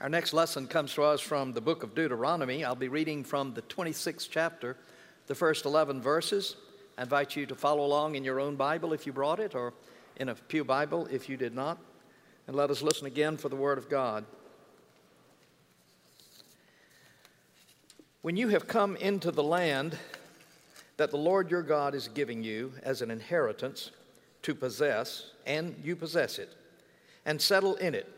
Our next lesson comes to us from the book of Deuteronomy. I'll be reading from the 26th chapter, the first 11 verses. I invite you to follow along in your own Bible if you brought it, or in a pew Bible if you did not. And let us listen again for the word of God. When you have come into the land that the Lord your God is giving you as an inheritance to possess, and you possess it, and settle in it,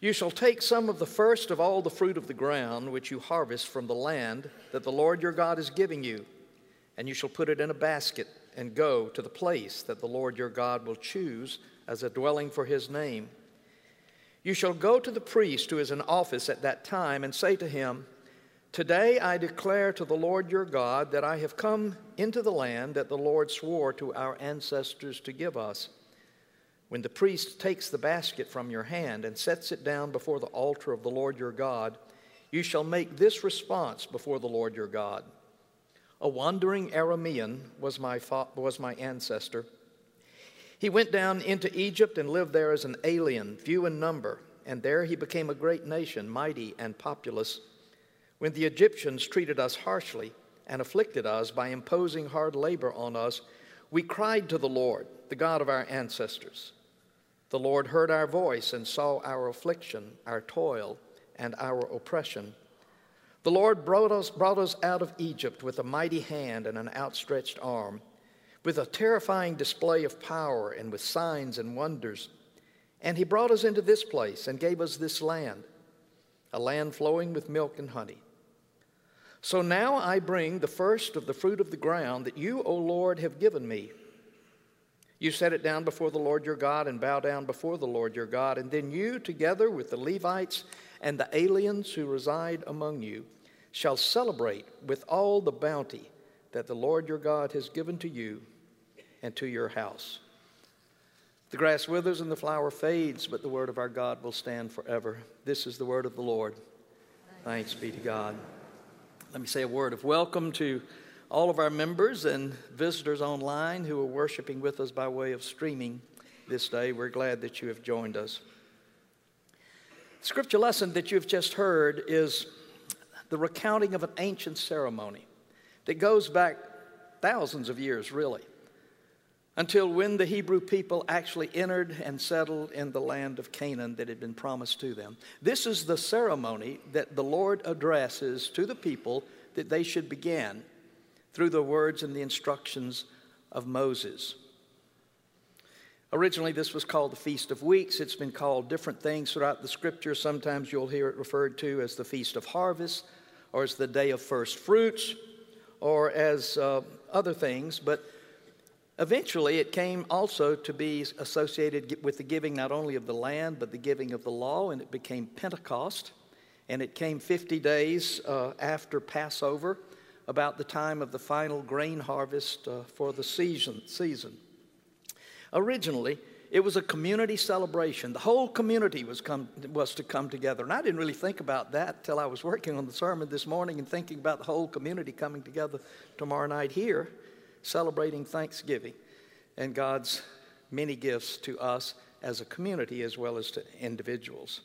you shall take some of the first of all the fruit of the ground which you harvest from the land that the Lord your God is giving you, and you shall put it in a basket and go to the place that the Lord your God will choose as a dwelling for his name. You shall go to the priest who is in office at that time and say to him, "Today I declare to the Lord your God that I have come into the land that the Lord swore to our ancestors to give us." When the priest takes the basket from your hand and sets it down before the altar of the Lord your God, you shall make this response before the Lord your God: "A wandering Aramean was my ancestor. He went down into Egypt and lived there as an alien, few in number, and there he became a great nation, mighty and populous. When the Egyptians treated us harshly and afflicted us by imposing hard labor on us, we cried to the Lord, the God of our ancestors. The Lord heard our voice and saw our affliction, our toil, and our oppression. The Lord brought us out of Egypt with a mighty hand and an outstretched arm, with a terrifying display of power and with signs and wonders. And he brought us into this place and gave us this land, a land flowing with milk and honey. So now I bring the first of the fruit of the ground that you, O Lord, have given me." You set it down before the Lord your God and bow down before the Lord your God, and then you, together with the Levites and the aliens who reside among you, shall celebrate with all the bounty that the Lord your God has given to you and to your house. The grass withers and the flower fades, but the word of our God will stand forever. This is the word of the Lord. Thanks be to God. Let me say a word of welcome to all of our members and visitors online who are worshiping with us by way of streaming this day. We're glad that you have joined us. The scripture lesson that you've just heard is the recounting of an ancient ceremony that goes back thousands of years, really, until when the Hebrew people actually entered and settled in the land of Canaan that had been promised to them. This is the ceremony that the Lord addresses to the people that they should begin through the words and the instructions of Moses. Originally, this was called the Feast of Weeks. It's been called different things throughout the scripture. Sometimes you'll hear it referred to as the Feast of Harvest, or as the Day of First Fruits, or as other things, but eventually, it came also to be associated with the giving not only of the land, but the giving of the law, and it became Pentecost, and it came 50 days after Passover, about the time of the final grain harvest for the season. Originally, it was a community celebration. The whole community was to come together, and I didn't really think about that till I was working on the sermon this morning and thinking about the whole community coming together tomorrow night here, celebrating Thanksgiving and God's many gifts to us as a community as well as to individuals.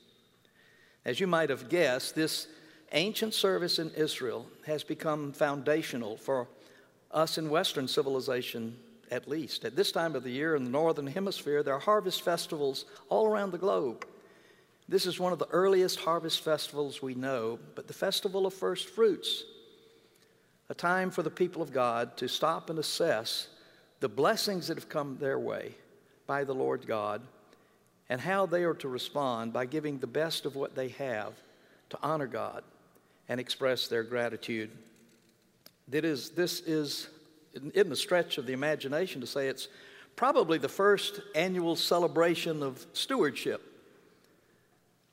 As you might have guessed, this ancient service in Israel has become foundational for us in Western civilization, at least. At this time of the year in the Northern Hemisphere, there are harvest festivals all around the globe. This is one of the earliest harvest festivals we know, but the Festival of First Fruits, a time for the people of God to stop and assess the blessings that have come their way by the Lord God and how they are to respond by giving the best of what they have to honor God and express their gratitude. This is, in the stretch of the imagination, to say it's probably the first annual celebration of stewardship,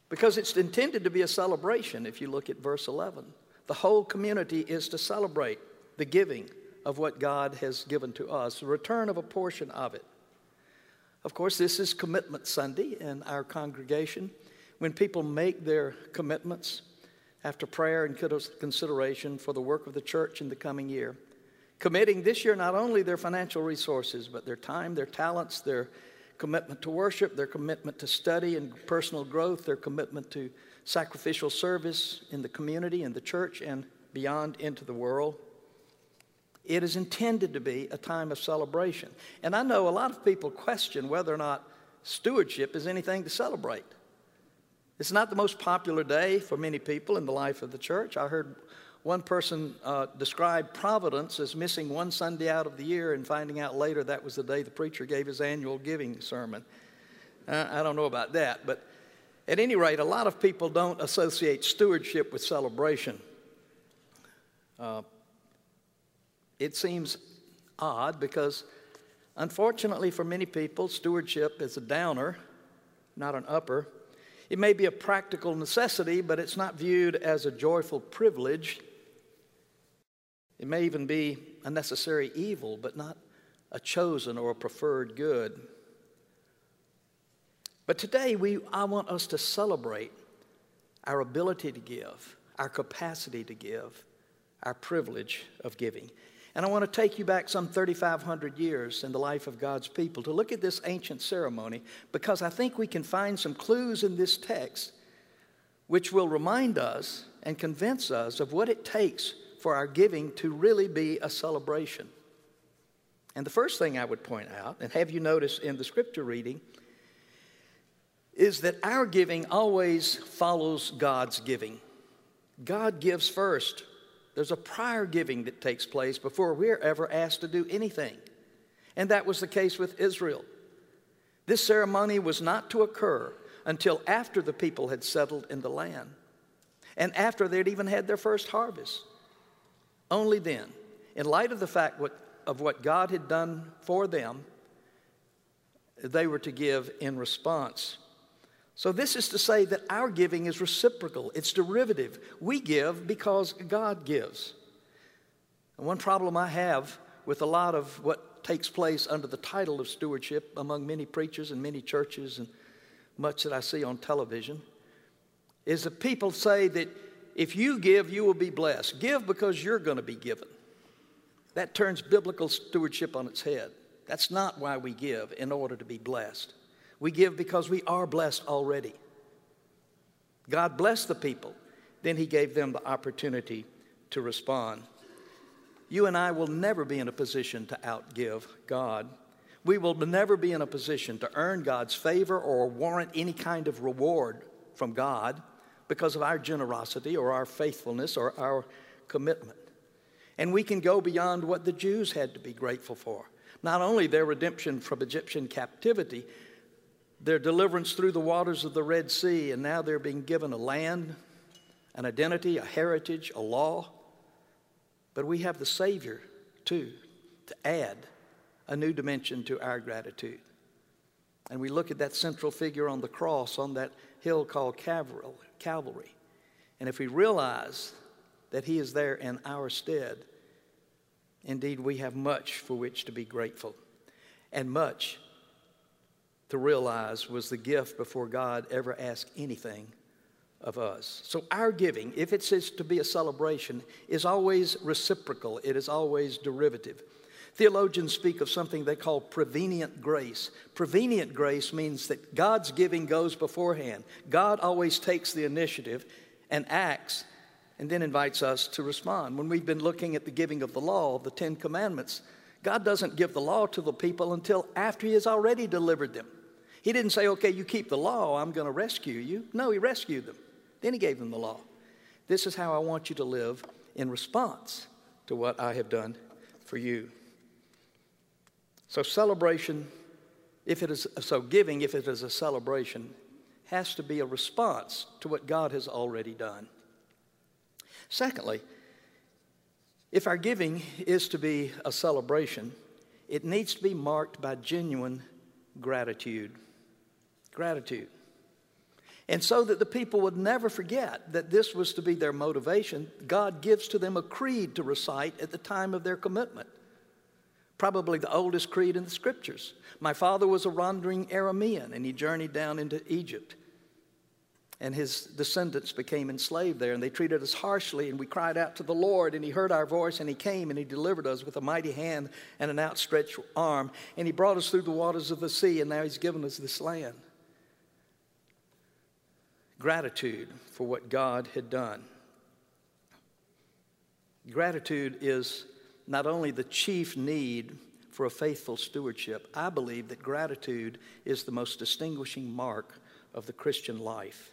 because it's intended to be a celebration. If you look at verse 11, the whole community is to celebrate the giving of what God has given to us, the return of a portion of it. Of course, this is Commitment Sunday in our congregation, when people make their commitments after prayer and consideration for the work of the church in the coming year, committing this year not only their financial resources, but their time, their talents, their commitment to worship, their commitment to study and personal growth, their commitment to sacrificial service in the community, in the church, and beyond into the world. It is intended to be a time of celebration. And I know a lot of people question whether or not stewardship is anything to celebrate. It's not the most popular day for many people in the life of the church. I heard one person describe Providence as missing one Sunday out of the year and finding out later that was the day the preacher gave his annual giving sermon. I don't know about that, but at any rate, a lot of people don't associate stewardship with celebration. It seems odd because, unfortunately for many people, stewardship is a downer, not an upper. It may be a practical necessity, but it's not viewed as a joyful privilege. It may even be a necessary evil, but not a chosen or a preferred good. But today, I want us to celebrate our ability to give, our capacity to give, our privilege of giving. And I want to take you back some 3,500 years in the life of God's people to look at this ancient ceremony, because I think we can find some clues in this text which will remind us and convince us of what it takes for our giving to really be a celebration. And the first thing I would point out, and have you noticed in the scripture reading, is that our giving always follows God's giving. God gives first. There's a prior giving that takes place before we're ever asked to do anything. And that was the case with Israel. This ceremony was not to occur until after the people had settled in the land and after they'd even had their first harvest. Only then, in light of the fact of what God had done for them, they were to give in response. So this is to say that our giving is reciprocal. It's derivative. We give because God gives. And one problem I have with a lot of what takes place under the title of stewardship among many preachers and many churches and much that I see on television is that people say that if you give, you will be blessed. Give because you're going to be given. That turns biblical stewardship on its head. That's not why we give, in order to be blessed. We give because we are blessed already. God blessed the people. Then he gave them the opportunity to respond. You and I will never be in a position to outgive God. We will never be in a position to earn God's favor or warrant any kind of reward from God because of our generosity or our faithfulness or our commitment. And we can go beyond what the Jews had to be grateful for. Not only their redemption from Egyptian captivity, their deliverance through the waters of the Red Sea, and now they're being given a land, an identity, a heritage, a law. But we have the Savior, too, to add a new dimension to our gratitude. And we look at that central figure on the cross on that hill called Calvary. And if we realize that he is there in our stead, indeed, we have much for which to be grateful, and much to realize was the gift before God ever asked anything of us. So our giving, if it is to be a celebration, is always reciprocal. It is always derivative. Theologians speak of something they call prevenient grace. Prevenient grace means that God's giving goes beforehand. God always takes the initiative and acts and then invites us to respond. When we've been looking at the giving of the law, the Ten Commandments, God doesn't give the law to the people until after he has already delivered them. He didn't say, okay, you keep the law, I'm going to rescue you. No, he rescued them. Then he gave them the law. This is how I want you to live in response to what I have done for you. So celebration, giving, if it is a celebration, has to be a response to what God has already done. Secondly, if our giving is to be a celebration, it needs to be marked by genuine gratitude. Gratitude. And so that the people would never forget that this was to be their motivation, God gives to them a creed to recite at the time of their commitment. Probably the oldest creed in the scriptures. My father was a wandering Aramean, and he journeyed down into Egypt. And his descendants became enslaved there, and they treated us harshly, and we cried out to the Lord, and he heard our voice, and he came, and he delivered us with a mighty hand and an outstretched arm, and he brought us through the waters of the sea, and now he's given us this land. gratitude for what God had done. Gratitude is not only the chief need for a faithful stewardship. I believe that gratitude is the most distinguishing mark of the Christian life.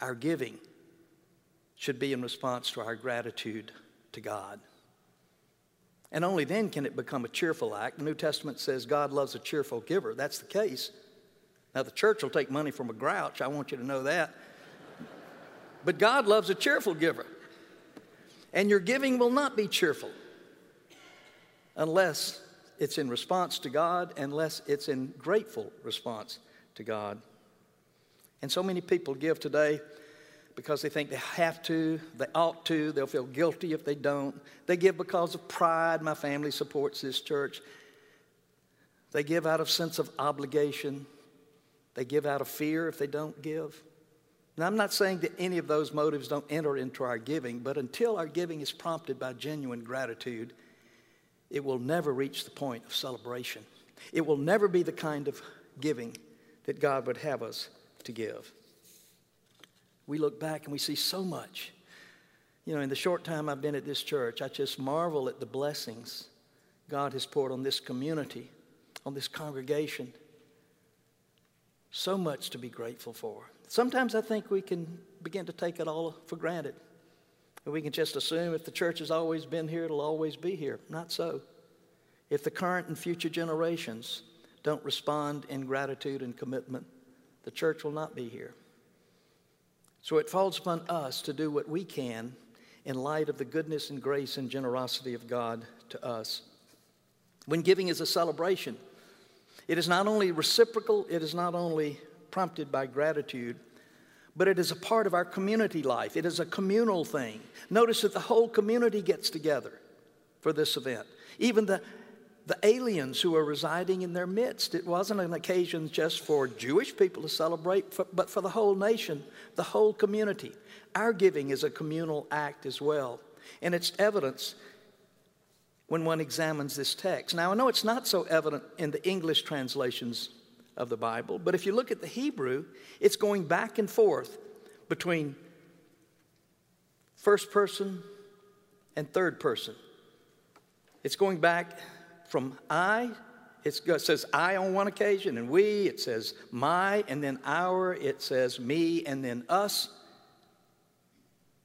Our giving should be in response to our gratitude to God. And only then can it become a cheerful act. The New Testament says God loves a cheerful giver. That's the case. Now, the church will take money from a grouch. I want you to know that. But God loves a cheerful giver. And your giving will not be cheerful unless it's in response to God, unless it's in grateful response to God. And so many people give today because they think they have to, they ought to, they'll feel guilty if they don't. They give because of pride. My family supports this church. They give out of sense of obligation. They give out of fear if they don't give. Now, I'm not saying that any of those motives don't enter into our giving, but until our giving is prompted by genuine gratitude, it will never reach the point of celebration. It will never be the kind of giving that God would have us to give. We look back and we see so much. You know, in the short time I've been at this church, I just marvel at the blessings God has poured on this community, on this congregation. So much to be grateful for. Sometimes I think we can begin to take it all for granted. And we can just assume if the church has always been here, it'll always be here. Not so. If the current and future generations don't respond in gratitude and commitment, the church will not be here. So it falls upon us to do what we can in light of the goodness and grace and generosity of God to us. When giving is a celebration, it is not only reciprocal, it is not only prompted by gratitude, but it is a part of our community life. It is a communal thing. Notice that the whole community gets together for this event. Even the aliens who are residing in their midst. It wasn't an occasion just for Jewish people to celebrate, but for the whole nation, the whole community. Our giving is a communal act as well, and it's evidence when one examines this text. Now, I know it's not so evident in the English translations of the Bible, but if you look at the Hebrew, it's going back and forth between first person and third person. It's going back from I, it says I on one occasion, and we, it says my, and then our, it says me, and then us.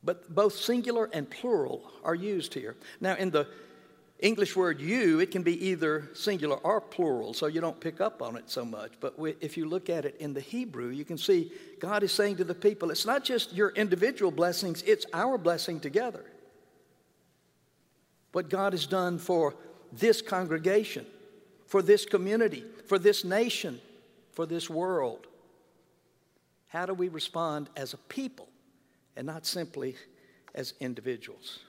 But both singular and plural are used here. Now, in the English word you, it can be either singular or plural, so you don't pick up on it so much. But if you look at it in the Hebrew, you can see God is saying to the people, it's not just your individual blessings, it's our blessing together. What God has done for this congregation, for this community, for this nation, for this world. How do we respond as a people and not simply as individuals?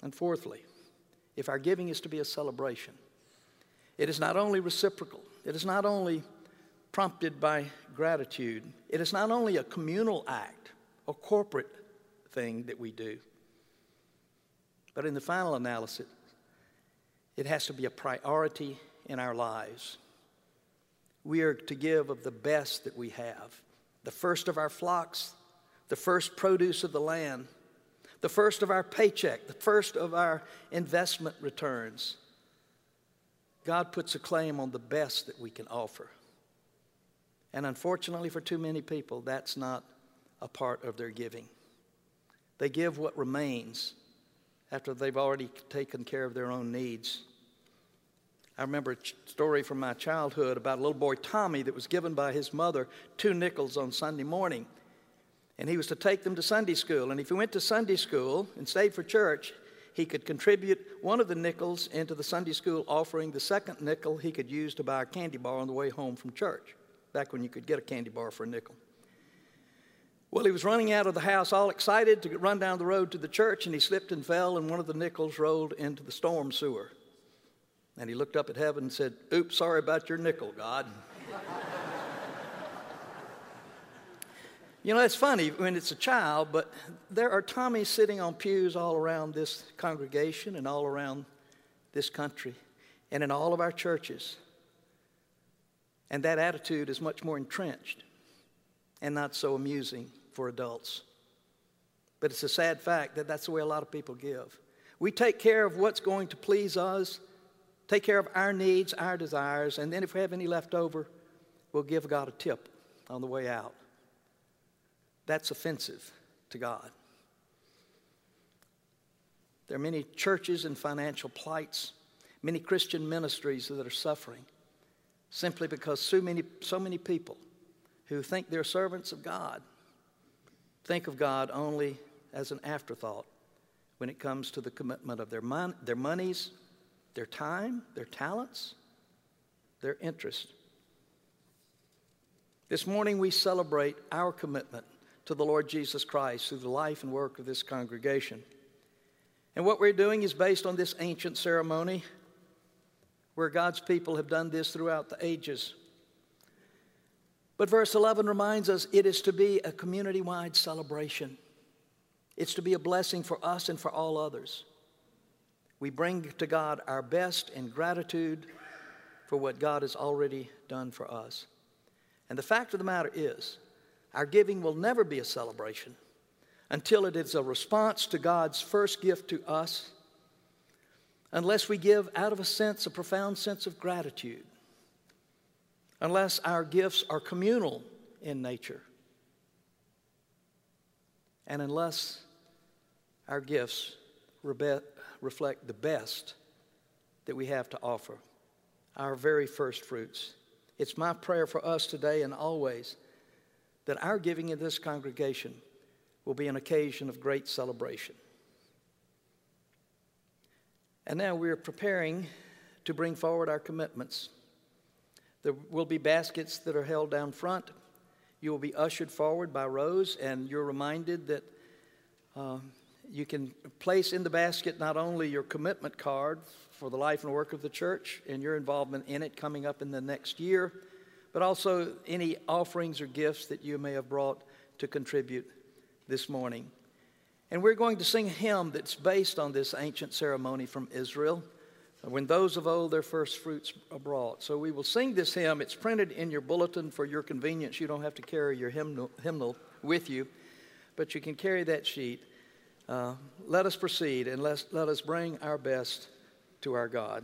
And fourthly, if our giving is to be a celebration, it is not only reciprocal, it is not only prompted by gratitude, it is not only a communal act, a corporate thing that we do, but in the final analysis, it has to be a priority in our lives. We are to give of the best that we have, the first of our flocks, the first produce of the land, the first of our paycheck, the first of our investment returns. God puts a claim on the best that we can offer. And unfortunately for too many people, that's not a part of their giving. They give what remains after they've already taken care of their own needs. I remember a story from my childhood about a little boy, Tommy, that was given by his mother 2 nickels on Sunday morning. And he was to take them to Sunday school. And if he went to Sunday school and stayed for church, he could contribute 1 of the nickels into the Sunday school offering. The 2nd nickel he could use to buy a candy bar on the way home from church, back when you could get a candy bar for a nickel. Well, he was running out of the house all excited to run down the road to the church, and he slipped and fell, and 1 of the nickels rolled into the storm sewer. And he looked up at heaven and said, "Oops, sorry about your nickel, God." You know, it's funny when it's a child, but there are Tommies sitting on pews all around this congregation and all around this country and in all of our churches. And that attitude is much more entrenched and not so amusing for adults. But it's a sad fact that that's the way a lot of people give. We take care of what's going to please us, take care of our needs, our desires, and then if we have any left over, we'll give God a tip on the way out. That's offensive to God. There are many churches in financial plights, many Christian ministries that are suffering simply because so many people who think they're servants of God think of God only as an afterthought when it comes to the commitment of their monies, their time, their talents, their interest. This morning we celebrate our commitment to the Lord Jesus Christ through the life and work of this congregation. And what we're doing is based on this ancient ceremony where God's people have done this throughout the ages. But verse 11 reminds us it is to be a community-wide celebration. It's to be a blessing for us and for all others. We bring to God our best in gratitude for what God has already done for us. And the fact of the matter is, our giving will never be a celebration until it is a response to God's first gift to us, unless we give out of a profound sense of gratitude, unless our gifts are communal in nature, and unless our gifts reflect the best that we have to offer, our very first fruits. It's my prayer for us today and always that our giving in this congregation will be an occasion of great celebration. And now we're preparing to bring forward our commitments. There will be baskets that are held down front. You will be ushered forward by rows, and you're reminded that you can place in the basket not only your commitment card for the life and work of the church and your involvement in it coming up in the next year, but also any offerings or gifts that you may have brought to contribute this morning. And we're going to sing a hymn that's based on this ancient ceremony from Israel, when those of old their first fruits are brought. So we will sing this hymn. It's printed in your bulletin for your convenience. You don't have to carry your hymnal with you, but you can carry that sheet. Let us proceed and let us bring our best to our God.